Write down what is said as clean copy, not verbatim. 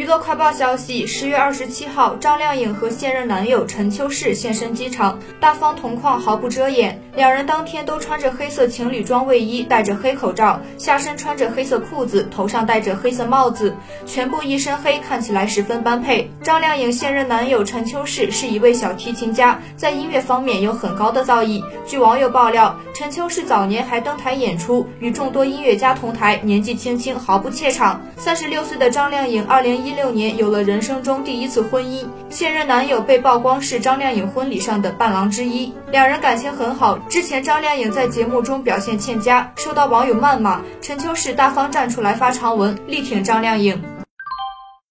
娱乐快报消息，10月27号，张靓颖和现任男友陈秋世现身机场，大方同框，毫不遮掩。两人当天都穿着黑色情侣装卫衣，戴着黑口罩，下身穿着黑色裤子，头上戴着黑色帽子，全部一身黑，看起来十分般配。张靓颖现任男友陈秋世是一位小提琴家，在音乐方面有很高的造诣。据网友爆料，陈秋世早年还登台演出，与众多音乐家同台，年纪轻轻毫不怯场。36岁的张靓颖2016年有了人生中第一次婚姻，现任男友被曝光是张靓颖婚礼上的伴郎之一，两人感情很好。之前张靓颖在节目中表现欠佳，受到网友谩骂，陈秋世大方站出来发长文力挺张靓颖。